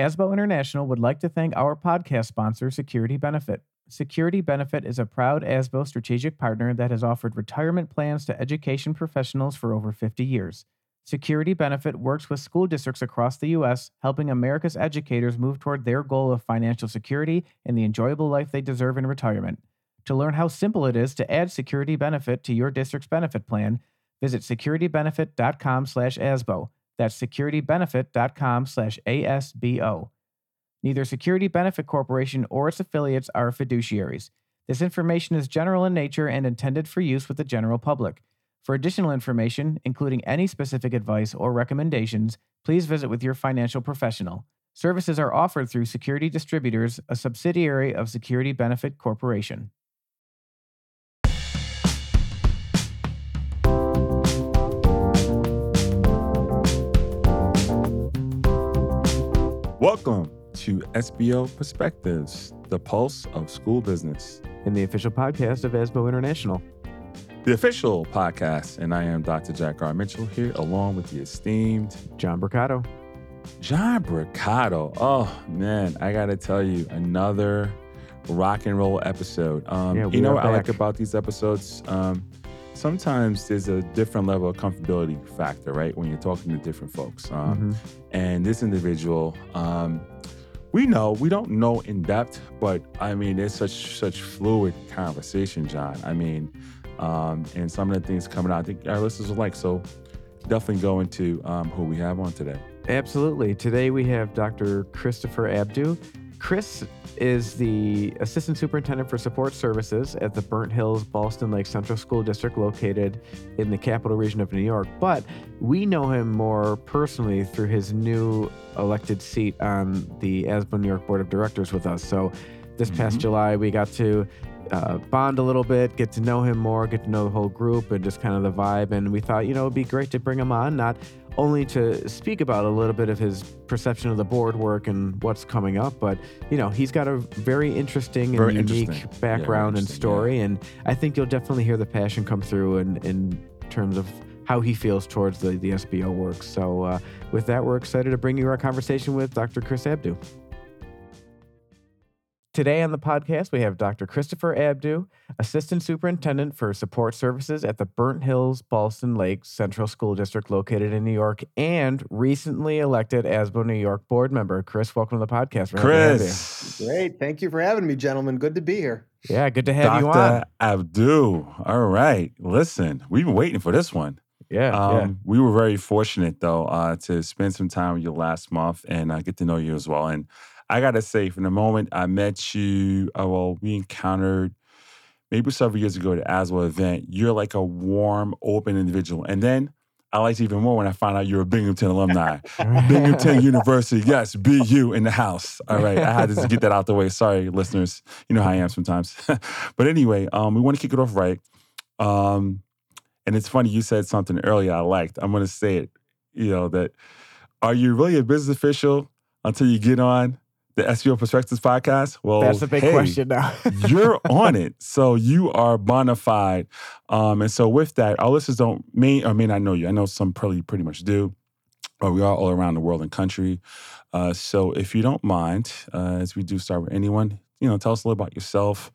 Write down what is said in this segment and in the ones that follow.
ASBO International would like to thank our podcast sponsor, Security Benefit. Security Benefit is a proud ASBO strategic partner that has offered retirement plans to education professionals for over 50 years. Security Benefit works with school districts across the U.S., helping America's educators move toward their goal of financial security and the enjoyable life they deserve in retirement. To learn how simple it is to add Security Benefit to your district's benefit plan, visit securitybenefit.com/ASBO. That's securitybenefit.com/ASBO. Neither Security Benefit Corporation or its affiliates are fiduciaries. This information is general in nature and intended for use with the general public. For additional information, including any specific advice or recommendations, please visit with your financial professional. Services are offered through Security Distributors, a subsidiary of Security Benefit Corporation. Welcome to SBO Perspectives, the pulse of school business, and the official podcast of ASBO International. The official podcast, and I am Dr. Jack R. Mitchell here, along with the esteemed John Bricado. John Bricado. Oh, man, I got to tell you, another rock and roll episode. You know what I like about these episodes? Sometimes there's a different level of comfortability factor, right? When you're talking to different folks. And this individual, we don't know in depth, but I mean, it's such fluid conversation, John. I mean, and some of the things coming out, I think our listeners will like. So definitely go into who we have on today. Absolutely. Today we have Dr. Christopher Abdoo. Chris is the Assistant Superintendent for Support Services at the Burnt Hills-Ballston Lake Central School District located in the capital region of New York. But we know him more personally through his new elected seat on the ASBO New York Board of Directors with us. So this past July, we got to bond a little bit, get to know him more, get to know the whole group and just kind of the vibe. And we thought, it'd be great to bring him on, not only to speak about a little bit of his perception of the board work and what's coming up, but, he's got a very interesting and unique background and story. Yeah. And I think you'll definitely hear the passion come through in terms of how he feels towards the SBO work. So with that, we're excited to bring you our conversation with Dr. Chris Abdoo. Today on the podcast, we have Dr. Christopher Abdoo, Assistant Superintendent for Support Services at the Burnt Hills-Ballston Lake Central School District located in New York and recently elected ASBO New York board member. Chris, welcome to the podcast. Chris. Great. Thank you for having me, gentlemen. Good to be here. Yeah, good to have you on. Dr. Abdoo. All right. Listen, we've been waiting for this one. Yeah. We were very fortunate, though, to spend some time with you last month and get to know you as well. And I got to say, from the moment I met you, we encountered maybe several years ago at the ASBO event, you're like a warm, open individual. And then I liked you even more when I found out you're a Binghamton alumni. Binghamton University, yes, BU in the house. All right, I had to get that out the way. Sorry, listeners. You know how I am sometimes. But anyway, we want to kick it off right. And it's funny, you said something earlier I liked. I'm going to say it, that are you really a business official until you get on the SBO Perspectives podcast? Well, that's a big question now. You're on it. So you are bona fide. And so with that, our listeners don't may or may not know you. I know some pretty much do. But we are all around the world and country. So if you don't mind, as we do start with anyone, tell us a little about yourself,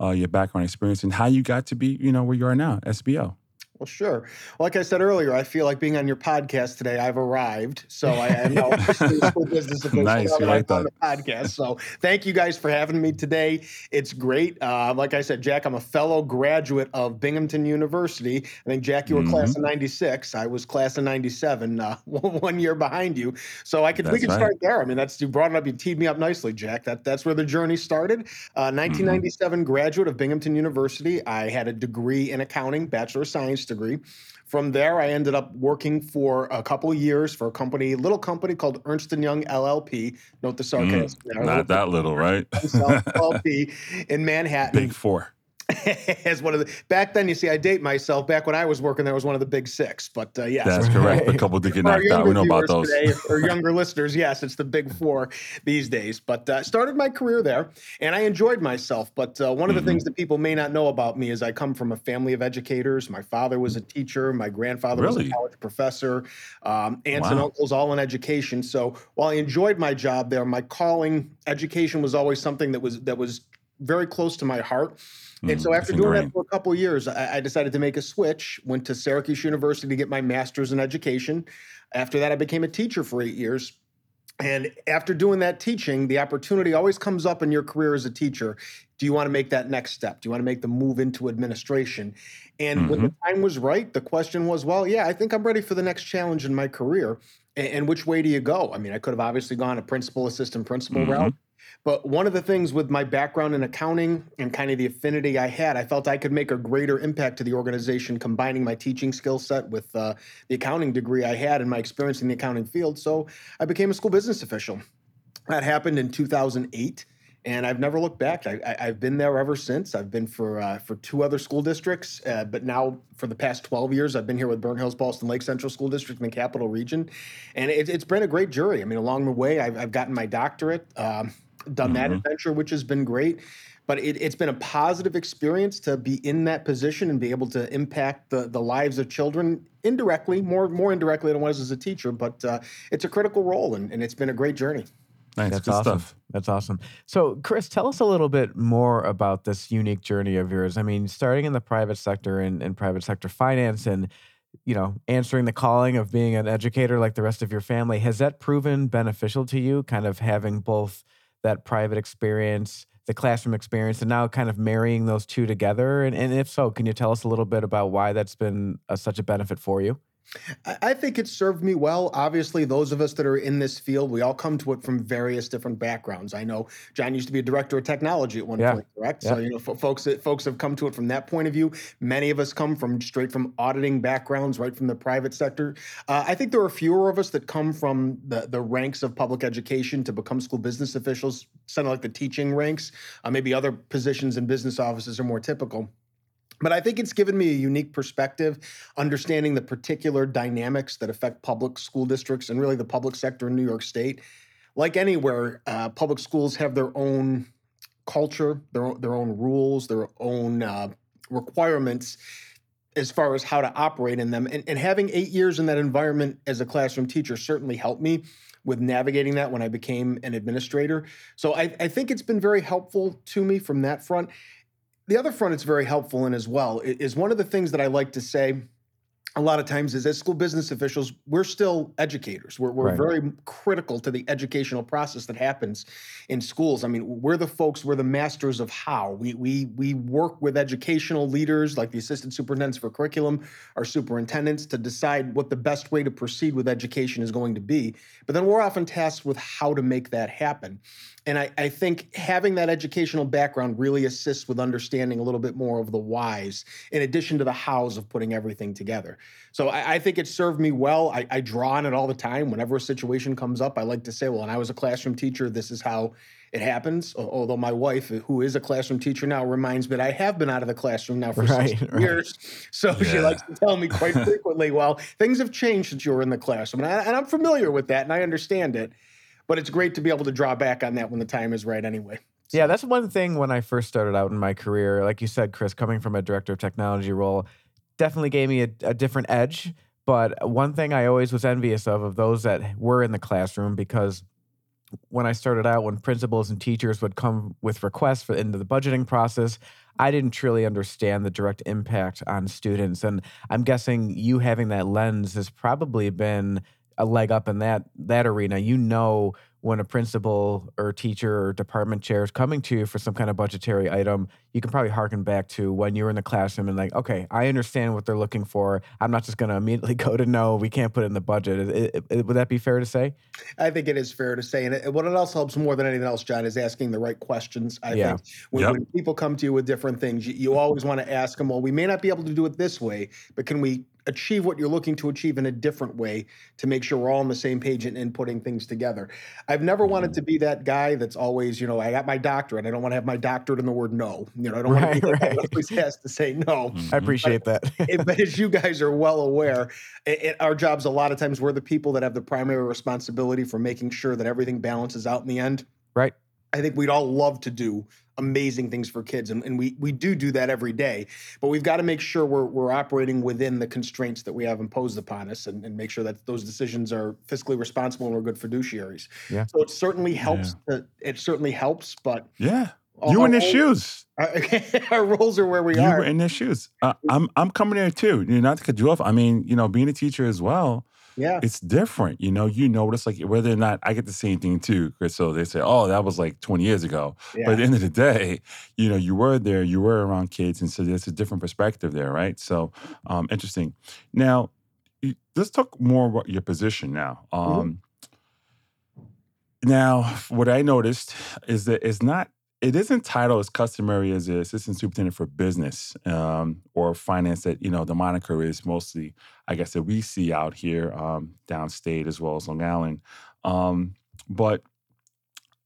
your background experience, and how you got to be, where you are now, SBO. Well, sure. Like I said earlier, I feel like being on your podcast today, I've arrived. So I am now officially a school business official on the podcast. So thank you guys for having me today. It's great. Like I said, Jack, I'm a fellow graduate of Binghamton University. I think, Jack, you were class of 96. I was class of 97, 1 year behind you. So we can start there. I mean, you brought it up. You teed me up nicely, Jack. That's where the journey started. 1997 graduate of Binghamton University. I had a degree in accounting, Bachelor of Science degree. From there, I ended up working for a couple of years for a little company called Ernst & Young LLP. Note the sarcasm. Not that little, right? LLP in Manhattan. Big Four. as one of the back then. You see, I date myself. Back when I was working, there was one of the big six. But yes, that's correct. Right. A couple did get knocked out. We know about those. Today, or younger listeners, yes, it's the big four these days. But I started my career there, and I enjoyed myself. But one of the things that people may not know about me is I come from a family of educators. My father was a teacher. My grandfather was a college professor. Aunts and uncles all in education. So while I enjoyed my job there, my calling education was always something that was very close to my heart. And so after doing that for a couple of years, I decided to make a switch, went to Syracuse University to get my master's in education. After that, I became a teacher for 8 years. And after doing that teaching, the opportunity always comes up in your career as a teacher. Do you want to make that next step? Do you want to make the move into administration? And when the time was right, the question was, well, yeah, I think I'm ready for the next challenge in my career. And which way do you go? I mean, I could have obviously gone a principal, assistant principal route. But one of the things with my background in accounting and kind of the affinity I had, I felt I could make a greater impact to the organization combining my teaching skill set with the accounting degree I had and my experience in the accounting field. So I became a school business official. That happened in 2008, and I've never looked back. I've been there ever since. I've been for two other school districts, but now for the past 12 years, I've been here with Burnt Hills-Ballston Lake Central School District in the Capital Region. And it's been a great journey. I mean, along the way, I've gotten my doctorate. Done that adventure, which has been great, but it's been a positive experience to be in that position and be able to impact the lives of children indirectly, more indirectly than I was as a teacher, but it's a critical role, and it's been a great journey. Nice. That's good stuff. That's awesome. So, Chris, tell us a little bit more about this unique journey of yours. I mean, starting in the private sector and private sector finance and, you know, answering the calling of being an educator like the rest of your family, has that proven beneficial to you, kind of having both that private experience, the classroom experience, and now kind of marrying those two together? And if so, can you tell us a little bit about why that's been such a benefit for you? I think it served me well. Obviously, those of us that are in this field, we all come to it from various different backgrounds. I know John used to be a director of technology at one point, correct? Yeah. So, you know, folks have come to it from that point of view. Many of us come straight from auditing backgrounds, right from the private sector. I think there are fewer of us that come from the ranks of public education to become school business officials, kind of like the teaching ranks. Maybe other positions in business offices are more typical. But I think it's given me a unique perspective, understanding the particular dynamics that affect public school districts and really the public sector in New York State. Like anywhere, public schools have their own culture, their own rules, their own requirements as far as how to operate in them. And having 8 years in that environment as a classroom teacher certainly helped me with navigating that when I became an administrator. So I think it's been very helpful to me from that front. The other front it's very helpful in as well is one of the things that I like to say a lot of times is as school business officials, we're still educators. We're very critical to the educational process that happens in schools. I mean, we're the masters of how. We work with educational leaders like the assistant superintendents for curriculum, our superintendents, to decide what the best way to proceed with education is going to be. But then we're often tasked with how to make that happen. And I think having that educational background really assists with understanding a little bit more of the whys, in addition to the hows of putting everything together. So I think it served me well. I draw on it all the time. Whenever a situation comes up, I like to say, well, when I was a classroom teacher, this is how it happens. Although my wife, who is a classroom teacher now, reminds me that I have been out of the classroom now for 16 years. So she likes to tell me quite frequently, well, things have changed since you were in the classroom. And I'm familiar with that, and I understand it. But it's great to be able to draw back on that when the time is right anyway. So. Yeah, that's one thing when I first started out in my career. Like you said, Chris, coming from a director of technology role definitely gave me a different edge. But one thing I always was envious of those that were in the classroom, because when I started out, when principals and teachers would come with requests into the budgeting process, I didn't truly understand the direct impact on students. And I'm guessing you having that lens has probably been a leg up in that arena. You know, when a principal or teacher or department chair is coming to you for some kind of budgetary item, you can probably harken back to when you were in the classroom and like, okay, I understand what they're looking for. I'm not just going to immediately go to, no, we can't put it in the budget. Would that be fair to say? I think it is fair to say. And what it also helps more than anything else, John, is asking the right questions. I think when people come to you with different things, you always want to ask them, well, we may not be able to do it this way, but can we achieve what you're looking to achieve in a different way to make sure we're all on the same page and putting things together. I've never wanted to be that guy that's always, you know, I got my doctorate. I don't want to have my doctorate in the word no. You know, I don't want to be that guy that always has to say no. I appreciate that. But as you guys are well aware, our jobs a lot of times we're the people that have the primary responsibility for making sure that everything balances out in the end. Right. I think we'd all love to do amazing things for kids, and we do that every day. But we've got to make sure we're operating within the constraints that we have imposed upon us, and make sure that those decisions are fiscally responsible and we're good fiduciaries. Yeah. So it certainly helps. Yeah. It certainly helps. But yeah, you in his shoes. Our roles are where we are. You were in their shoes. I'm coming there too. You know, not to cut you off. I mean, you know, being a teacher as well. Yeah, it's different. You know what it's like, whether or not I get the same thing too, Chris. So they say, oh, that was like 20 years ago. Yeah. But at the end of the day, you know, you were there, you were around kids. And so there's a different perspective there, right? So interesting. Now, let's talk more about your position now. Now, what I noticed is that it isn't titled as customary as an assistant superintendent for business or finance. That, you know, the moniker is mostly, I guess, that we see out here downstate as well as Long Island. But,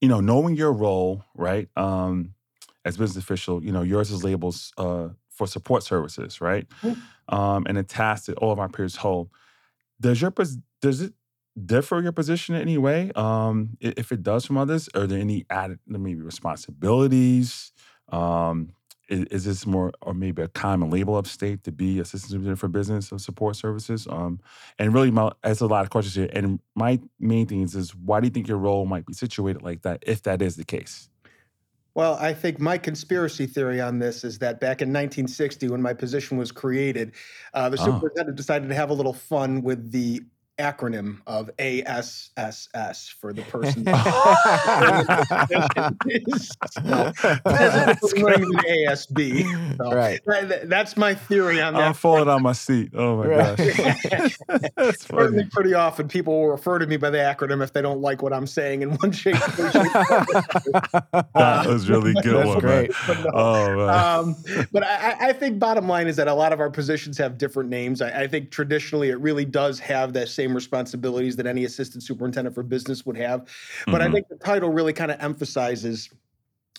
you know, knowing your role, right, as business official, you know, yours is labeled for support services, right? Mm-hmm. And a task that all of our peers hold. Does it differ your position in any way? If it does from others, are there any added maybe responsibilities? Is this more, or maybe a common label upstate to be assistant superintendent for business or support services? And really, there's a lot of questions here. And my main thing is why do you think your role might be situated like that, if that is the case? Well, I think my conspiracy theory on this is that back in 1960, when my position was created, the superintendent decided to have a little fun with the acronym of ASSS for the person. ASB. So right. That's my theory on that. I'm falling on my seat. Oh my gosh. That's funny. Pretty often people will refer to me by the acronym if they don't like what I'm saying in one shape. That was really good one. Great. But, no. But I think bottom line is that a lot of our positions have different names. I think traditionally it really does have that same responsibilities that any assistant superintendent for business would have. But I think the title really kind of emphasizes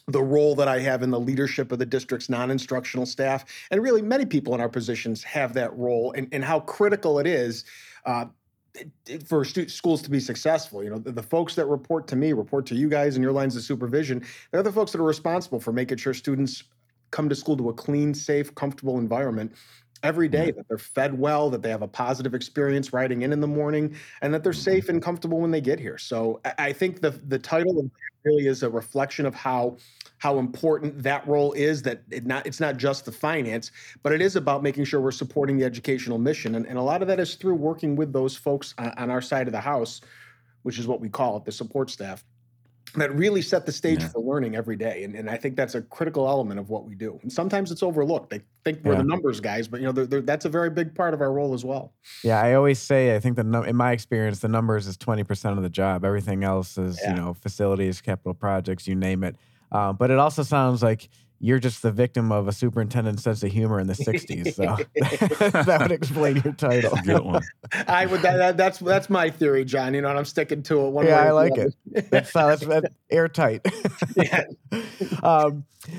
the role that I have in the leadership of the district's non-instructional staff. And really many people in our positions have that role, and how critical it is for schools to be successful. You know, the folks that report to me, report to you guys and your lines of supervision, they're the folks that are responsible for making sure students come to school to a clean, safe, comfortable environment every day, that they're fed well, that they have a positive experience riding in the morning, and that they're safe and comfortable when they get here. So I think the title really is a reflection of how important that role is, that it's not just the finance, but it is about making sure we're supporting the educational mission. And a lot of that is through working with those folks on our side of the house, which is what we call it, the support staff, that really set the stage for learning every day. And I think that's a critical element of what we do. And sometimes it's overlooked. They think we're the numbers guys, but you know, that's a very big part of our role as well. Yeah, I always say, I think in my experience, the numbers is 20% of the job. Everything else is, you know, facilities, capital projects, you name it. But it also sounds like you're just the victim of a superintendent's sense of humor in the 60s. So that would explain your title. Good one. I would. That's my theory, John. You know, and I'm sticking to it. One way I like it. That's airtight. Yeah.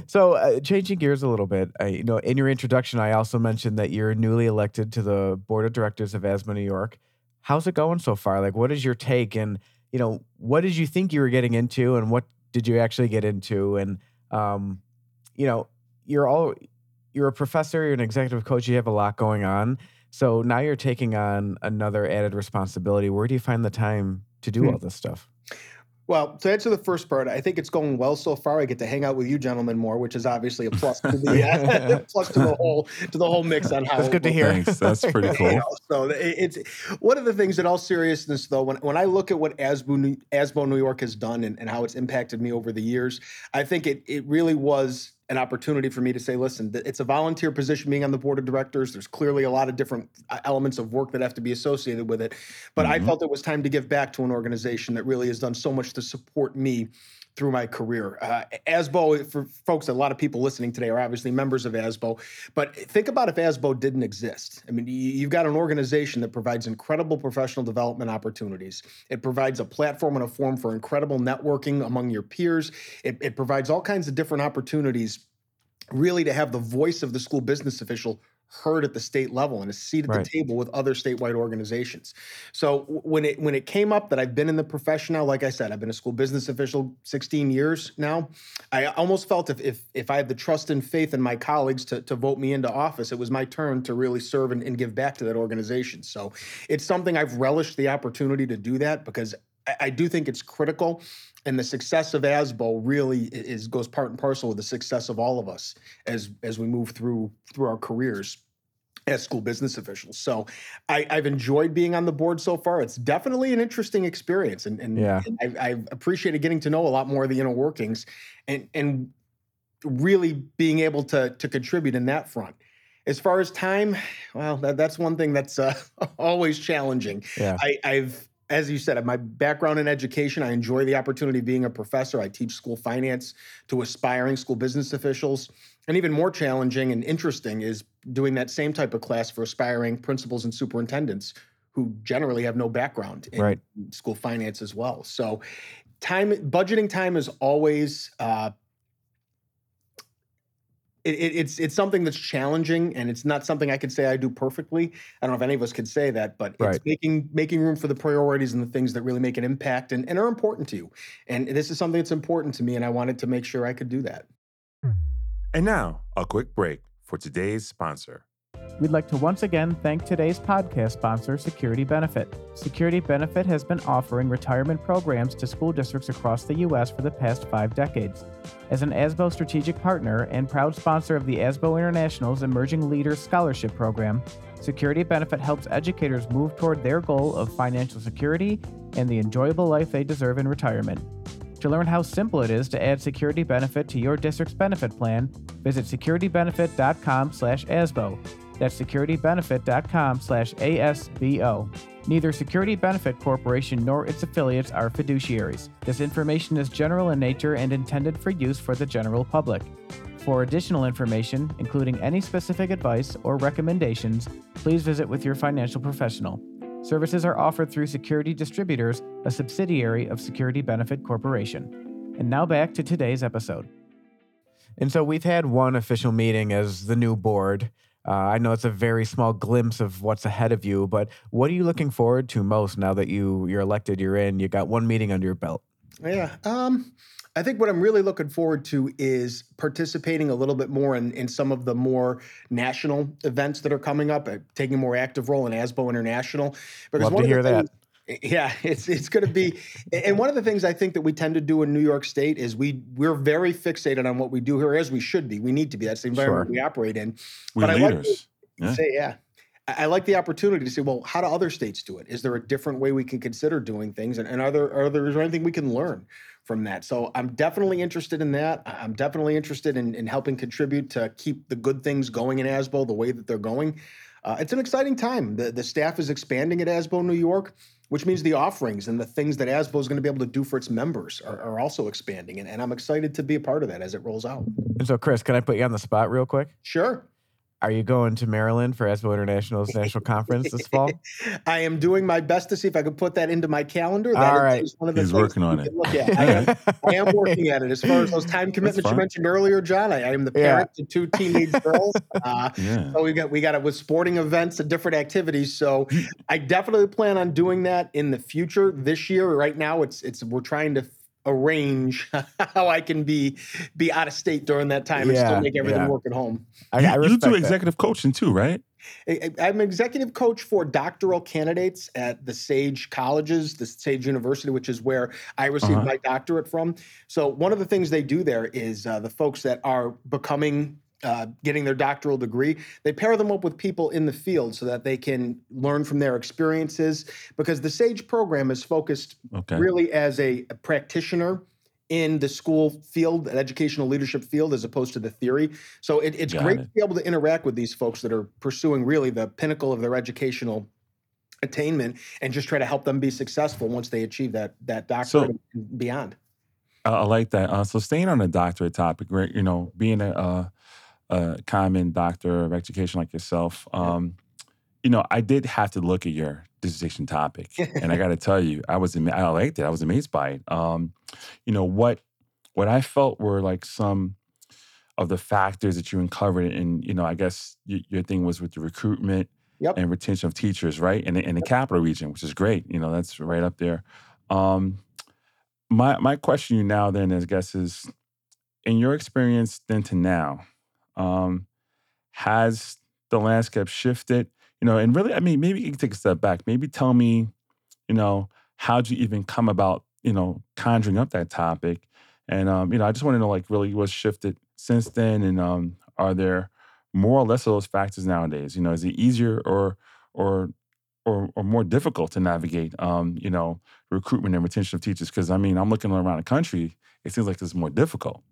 So changing gears a little bit, you know, in your introduction, I also mentioned that you're newly elected to the board of directors of ASBO New York. How's it going so far? Like, what is your take? And you know, what did you think you were getting into, and what did you actually get into? And you know, you're a professor, you're an executive coach, you have a lot going on. So now you're taking on another added responsibility. Where do you find the time to do all this stuff? Well, to answer the first part, I think it's going well so far. I get to hang out with you gentlemen more, which is obviously a plus to the whole mix on how. That's good to hear. Thanks. That's pretty cool. You know, so it's one of the things, in all seriousness, though, when I look at what ASBO New York has done and how it's impacted me over the years, I think it really was an opportunity for me to say, listen, it's a volunteer position being on the board of directors. There's clearly a lot of different elements of work that have to be associated with it. But I felt it was time to give back to an organization that really has done so much to support me through my career. ASBO, for folks, a lot of people listening today are obviously members of ASBO, but think about if ASBO didn't exist. I mean, you've got an organization that provides incredible professional development opportunities. It provides a platform and a forum for incredible networking among your peers. It provides all kinds of different opportunities, really, to have the voice of the school business official heard at the state level and a seat at the table with other statewide organizations. So when it came up that I've been in the profession now, like I said, I've been a school business official 16 years now. I almost felt if I had the trust and faith in my colleagues to vote me into office, it was my turn to really serve and give back to that organization. So it's something I've relished the opportunity to do that because I do think it's critical, and the success of ASBO really goes part and parcel with the success of all of us as we move through our careers as school business officials. So I've enjoyed being on the board so far. It's definitely an interesting experience, and I appreciated getting to know a lot more of the inner workings, and really being able to contribute in that front. As far as time, well, that's one thing that's always challenging. Yeah. As you said, my background in education, I enjoy the opportunity of being a professor. I teach school finance to aspiring school business officials. And even more challenging and interesting is doing that same type of class for aspiring principals and superintendents who generally have no background in school finance as well. So budgeting time is always it's something that's challenging, and it's not something I could say I do perfectly. I don't know if any of us could say that, but it's making room for the priorities and the things that really make an impact and are important to you. And this is something that's important to me, and I wanted to make sure I could do that. And now, a quick break for today's sponsor. We'd like to once again thank today's podcast sponsor, Security Benefit. Security Benefit has been offering retirement programs to school districts across the U.S. for the past 5 decades. As an ASBO strategic partner and proud sponsor of the ASBO International's Emerging Leaders Scholarship Program, Security Benefit helps educators move toward their goal of financial security and the enjoyable life they deserve in retirement. To learn how simple it is to add Security Benefit to your district's benefit plan, visit securitybenefit.com/ASBO. That's securitybenefit.com/ASBO. Neither Security Benefit Corporation nor its affiliates are fiduciaries. This information is general in nature and intended for use for the general public. For additional information, including any specific advice or recommendations, please visit with your financial professional. Services are offered through Security Distributors, a subsidiary of Security Benefit Corporation. And now back to today's episode. And so we've had one official meeting as the new board. I know it's a very small glimpse of what's ahead of you, but what are you looking forward to most now that you're elected, you're in, you got one meeting under your belt? Yeah. I think what I'm really looking forward to is participating a little bit more in some of the more national events that are coming up, taking a more active role in ASBO International. Because love to hear that. Yeah, it's going to be, and one of the things I think that we tend to do in New York State is we're very fixated on what we do here, as we should be. We need to be. That's the environment we operate in. We're but leaders. I like to say, I like the opportunity to say, well, how do other states do it? Is there a different way we can consider doing things, and is there anything we can learn from that? So I'm definitely interested in that. I'm definitely interested in helping contribute to keep the good things going in ASBO the way that they're going. It's an exciting time. The staff is expanding at ASBO New York, which means the offerings and the things that ASBO is going to be able to do for its members are also expanding. And I'm excited to be a part of that as it rolls out. And so, Chris, can I put you on the spot real quick? Sure. Are you going to Maryland for ASBO International's National Conference this fall? I am doing my best to see if I can put that into my calendar. That is one of the He's working on it. Look at. I am working at it. As far as those time commitments you mentioned earlier, John, I am the parent to 2 teenage girls. So we got it with sporting events and different activities. So I definitely plan on doing that in the future. This year, right now, we're trying to arrange how I can be out of state during that time and still make everything work at home. I you do executive coaching too, right? I'm executive coach for doctoral candidates at the Sage Colleges, the Sage University, which is where I received my doctorate from. So one of the things they do there is the folks that are getting their doctoral degree, they pair them up with people in the field so that they can learn from their experiences, because the SAGE program is focused really as a practitioner in the school field, an educational leadership field, as opposed to the theory. So it's great to be able to interact with these folks that are pursuing really the pinnacle of their educational attainment and just try to help them be successful once they achieve that doctorate and beyond. I like that. So staying on the doctorate topic, you know, being a common doctor of education like yourself, you know, I did have to look at your dissertation topic. And I got to tell you, I liked it. I was amazed by it. You know, what I felt were like some of the factors that you uncovered. And, you know, I guess your thing was with the recruitment and retention of teachers, right? And in the capital region, which is great. You know, that's right up there. My question to you now then is, I guess, is in your experience then to now, has the landscape shifted? You know, and really, I mean, maybe you can take a step back. Maybe tell me, you know, how'd you even come about, you know, conjuring up that topic? And, you know, I just want to know, like, really what's shifted since then? And are there more or less of those factors nowadays? You know, is it easier or more difficult to navigate, you know, recruitment and retention of teachers? Because, I mean, I'm looking around the country, it seems like it's more difficult.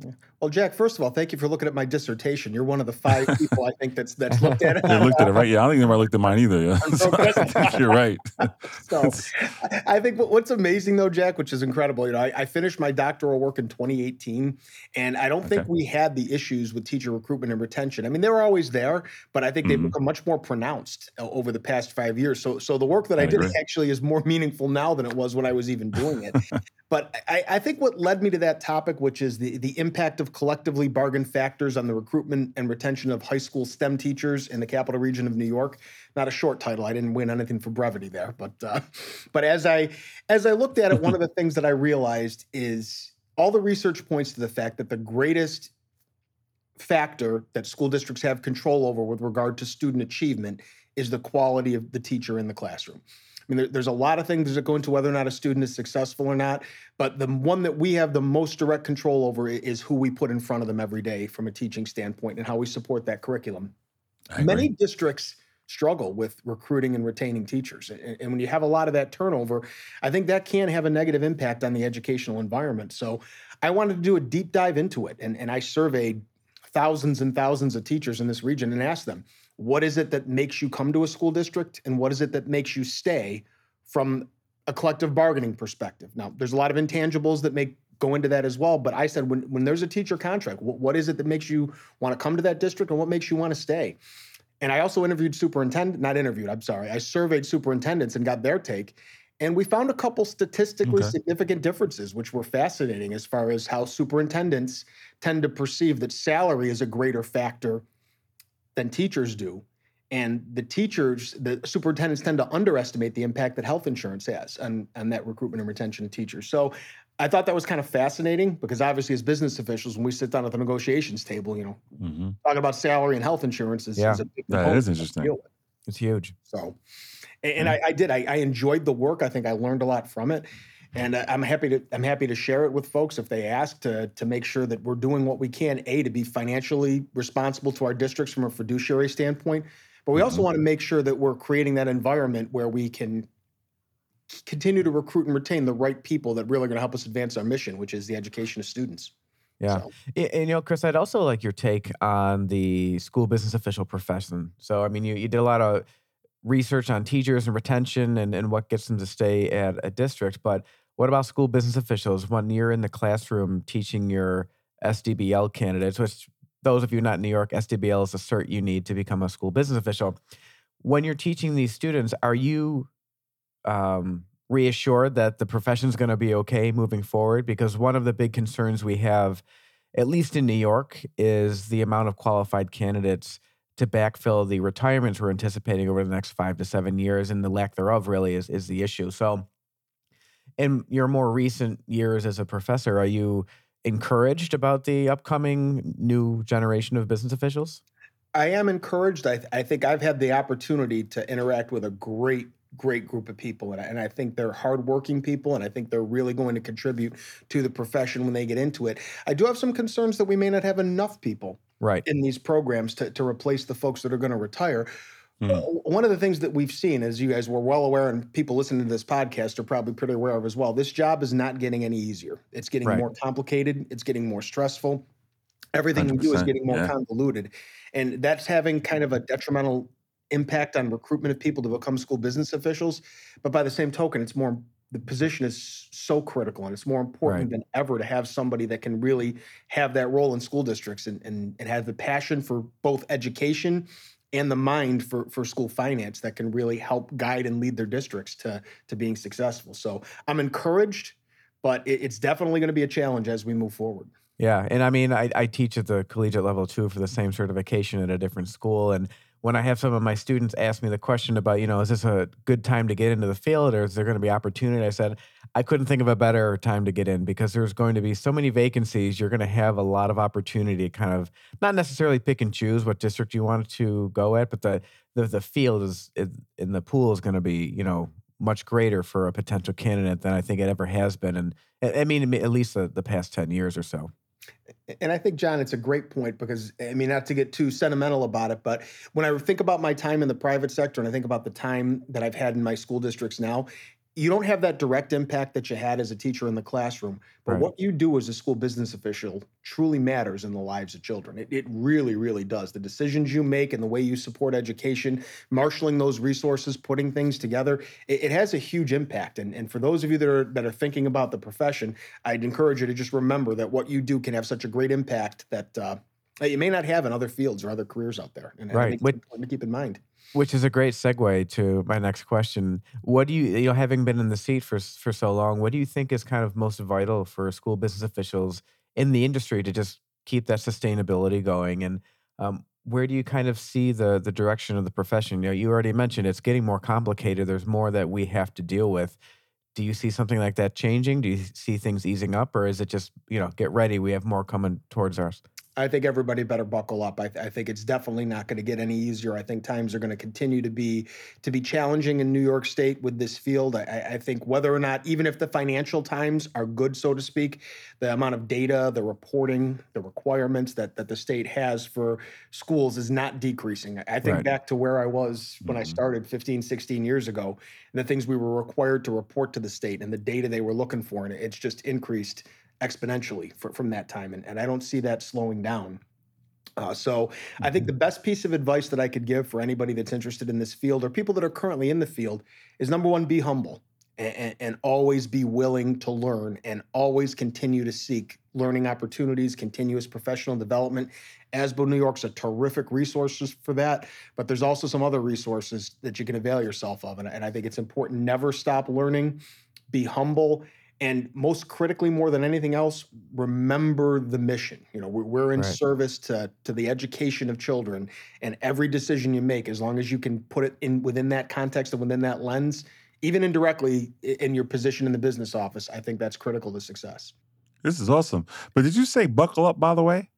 Yeah. Well, Jack, first of all, thank you for looking at my dissertation. You're one of the 5 people I think that's looked at it. They looked at it, right? Yeah, I don't think anybody looked at mine either. Yeah. So I think you're right. So I think what's amazing though, Jack, which is incredible, you know, I finished my doctoral work in 2018, and I don't think we had the issues with teacher recruitment and retention. I mean, they were always there, but I think they've become much more pronounced over the past 5 years. So the work that I did actually is more meaningful now than it was when I was even doing it. But I think what led me to that topic, which is the impact of collectively bargained factors on the recruitment and retention of high school STEM teachers in the capital region of New York. Not a short title. I didn't win anything for brevity there. But as I looked at it, one of the things that I realized is all the research points to the fact that the greatest factor that school districts have control over with regard to student achievement is the quality of the teacher in the classroom. I mean, there's a lot of things that go into whether or not a student is successful or not, but the one that we have the most direct control over is who we put in front of them every day from a teaching standpoint and how we support that curriculum. Many districts struggle with recruiting and retaining teachers. And when you have a lot of that turnover, I think that can have a negative impact on the educational environment. So I wanted to do a deep dive into it. And I surveyed thousands and thousands of teachers in this region and asked them, what is it that makes you come to a school district, and what is it that makes you stay from a collective bargaining perspective? Now, there's a lot of intangibles that may go into that as well, but I said when there's a teacher contract, what is it that makes you want to come to that district, and what makes you want to stay? And I also I surveyed superintendents and got their take, and we found a couple statistically significant differences, which were fascinating as far as how superintendents tend to perceive that salary is a greater factor than teachers do. And the superintendents tend to underestimate the impact that health insurance has on that recruitment and retention of teachers. So I thought that was kind of fascinating because obviously as business officials, when we sit down at the negotiations table, you know, talking about salary and health insurance is a big component. That is interesting. To deal with. It's huge. So, I enjoyed the work. I think I learned a lot from it. And I'm happy to share it with folks if they ask to make sure that we're doing what we can, to be financially responsible to our districts from a fiduciary standpoint. But we also want to make sure that we're creating that environment where we can continue to recruit and retain the right people that really are going to help us advance our mission, which is the education of students. Yeah. So. And, you know, Chris, I'd also like your take on the school business official profession. So, I mean, you did a lot of research on teachers and retention and what gets them to stay at a district. But what about school business officials when you're in the classroom teaching your SDBL candidates, which those of you not in New York, SDBL is the cert you need to become a school business official. When you're teaching these students, are you reassured that the profession is going to be okay moving forward? Because one of the big concerns we have, at least in New York, is the amount of qualified candidates to backfill the retirements we're anticipating over the next 5 to 7 years, and the lack thereof really is the issue. So in your more recent years as a professor, are you encouraged about the upcoming new generation of business officials? I am encouraged. I think I've had the opportunity to interact with a great group of people. And I think they're hardworking people, and I think they're really going to contribute to the profession when they get into it. I do have some concerns that we may not have enough people in these programs to replace the folks that are going to retire. One of the things that we've seen, as you guys were well aware, and people listening to this podcast are probably pretty aware of as well, this job is not getting any easier. It's getting more complicated. It's getting more stressful. Everything we do is getting more convoluted. And that's having kind of a detrimental impact on recruitment of people to become school business officials. But by the same token, it's more, the position is so critical, and it's more important than ever to have somebody that can really have that role in school districts and have the passion for both education and the mind for school finance that can really help guide and lead their districts to being successful. So I'm encouraged, but it's definitely going to be a challenge as we move forward. Yeah. And I mean, I teach at the collegiate level too for the same certification at a different school. And when I have some of my students ask me the question about, you know, is this a good time to get into the field or is there going to be opportunity? I said, I couldn't think of a better time to get in because there's going to be so many vacancies. You're going to have a lot of opportunity to kind of not necessarily pick and choose what district you want to go at, but the field is in the pool is going to be, you know, much greater for a potential candidate than I think it ever has been. And I mean, at least the past 10 years or so. And I think, John, it's a great point because, I mean, not to get too sentimental about it, but when I think about my time in the private sector and I think about the time that I've had in my school districts now, you don't have that direct impact that you had as a teacher in the classroom. But what you do as a school business official truly matters in the lives of children. It really, really does. The decisions you make and the way you support education, marshaling those resources, putting things together, it has a huge impact. And for those of you that are thinking about the profession, I'd encourage you to just remember that what you do can have such a great impact that you may not have in other fields or other careers out there. And I think it's important to keep in mind. Which is a great segue to my next question. What do you know, having been in the seat for so long, what do you think is kind of most vital for school business officials in the industry to just keep that sustainability going? And where do you kind of see the direction of the profession? You know, you already mentioned it's getting more complicated. There's more that we have to deal with. Do you see something like that changing? Do you see things easing up, or is it just, you know, get ready, we have more coming towards us? I think everybody better buckle up. I think it's definitely not going to get any easier. I think times are going to continue to be challenging in New York State with this field. I think whether or not, even if the financial times are good, so to speak, the amount of data, the reporting, the requirements that the state has for schools is not decreasing. I think back to where I was when I started 15, 16 years ago, and the things we were required to report to the state and the data they were looking for, and it's just increased exponentially from that time. And I don't see that slowing down. So I think the best piece of advice that I could give for anybody that's interested in this field or people that are currently in the field is, number one, be humble and always be willing to learn and always continue to seek learning opportunities, continuous professional development. ASBO New York's a terrific resource for that, but there's also some other resources that you can avail yourself of. And I think it's important, never stop learning, be humble, and most critically, more than anything else, remember the mission. You know, we're in service to the education of children, and every decision you make, as long as you can put it in within that context and within that lens, even indirectly in your position in the business office, I think that's critical to success. This is awesome. But did you say buckle up, by the way?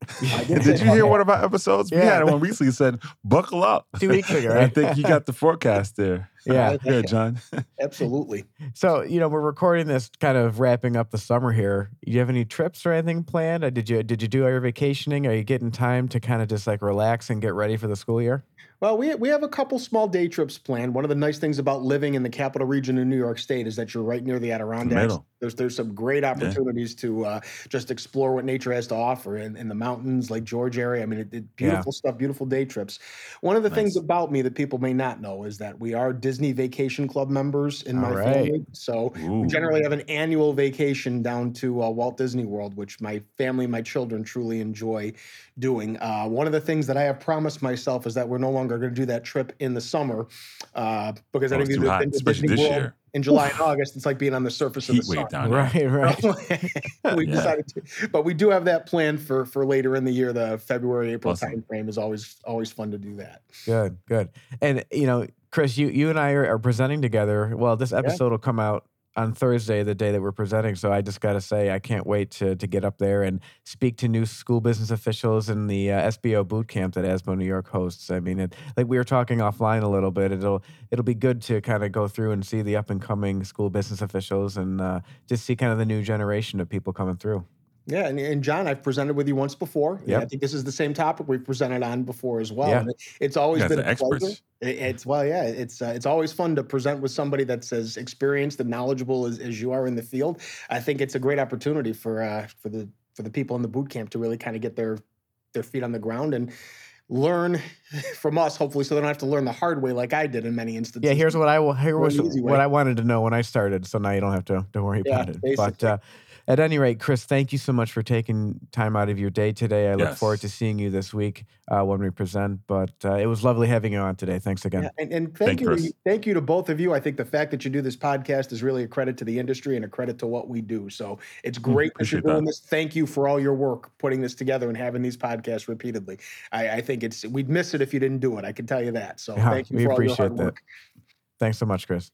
Did you hear one of our episodes? Yeah. We had one recently said, buckle up. 2 weeks ago, right? I think you got the forecast there. Yeah. Yeah, John. Absolutely. So, you know, we're recording this kind of wrapping up the summer here. Do you have any trips or anything planned? Did you do all your vacationing? Are you getting time to kind of just like relax and get ready for the school year? Well, we have a couple small day trips planned. One of the nice things about living in the capital region of New York State is that you're right near the Adirondacks. There's some great opportunities to just explore what nature has to offer in the mountains, Lake George area. I mean, beautiful stuff, beautiful day trips. One of the things about me that people may not know is that we are Disney Vacation Club members in my family. So we generally have an annual vacation down to Walt Disney World, which my family, my children truly enjoy doing. One of the things that I have promised myself is that we're no longer going to do that trip in the summer because I think we've been to Disney World in July and August. It's like being on the surface of the sun. Down we decided to, but we do have that planned for later in the year. The February, April timeframe is always fun to do that. Good. And you know, Chris, you and I are presenting together. Well, this episode will come out on Thursday, the day that we're presenting. So I just got to say, I can't wait to get up there and speak to new school business officials in the SBO boot camp that ASBO New York hosts. I mean, like we were talking offline a little bit, it'll be good to kind of go through and see the up and coming school business officials and just see kind of the new generation of people coming through. Yeah, and John, I've presented with you once before. Yep. I think this is the same topic we've presented on before as well. Yeah. It's always been a pleasure. It's always fun to present with somebody that's as experienced and knowledgeable as you are in the field. I think it's a great opportunity for the people in the boot camp to really kind of get their feet on the ground and learn from us, hopefully, so they don't have to learn the hard way like I did in many instances. Yeah, here's what I wanted to know when I started, so now you don't have to worry about it. Basically. But at any rate, Chris, thank you so much for taking time out of your day today. I look forward to seeing you this week when we present. But it was lovely having you on today. Thanks again. Yeah, and thank you to both of you. I think the fact that you do this podcast is really a credit to the industry and a credit to what we do. So it's great that you're doing this. Thank you for all your work putting this together and having these podcasts repeatedly. I think we'd miss it if you didn't do it. I can tell you that. So thank you for all your hard work. Thanks so much, Chris.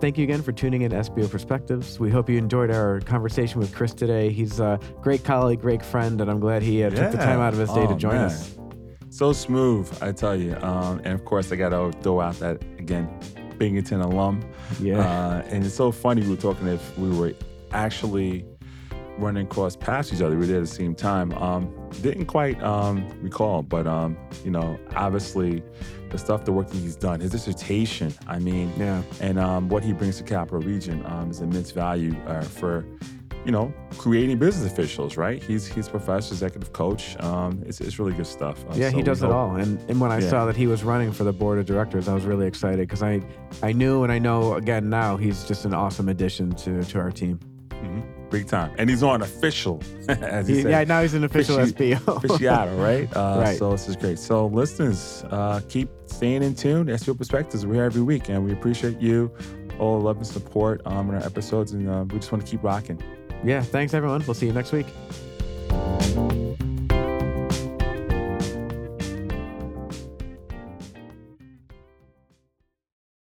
Thank you again for tuning in to SBO Perspectives. We hope you enjoyed our conversation with Chris today. He's a great colleague, great friend, and I'm glad he took the time out of his day to join us. So smooth, I tell you. And of course, I got to throw out that, again, Binghamton alum. Yeah. And it's so funny, we were talking if we were actually running across past each other. We did at the same time. Didn't quite recall, but obviously the stuff, the work that he's done, his dissertation, and what he brings to Capital Region is immense value for creating business officials, right? He's professor, executive coach. It's really good stuff. So he does it all. And when I saw that he was running for the board of directors, I was really excited because I knew, and I know again now, he's just an awesome addition to our team. Mm-hmm. Big time. And he's on official, as he said. Yeah, now he's an official SBO. Officiato, right? Right? So this is great. So listeners, keep staying in tune. SBO Perspectives, we're here every week, and we appreciate you, all the love and support in our episodes, and we just want to keep rocking. Yeah, thanks, everyone. We'll see you next week.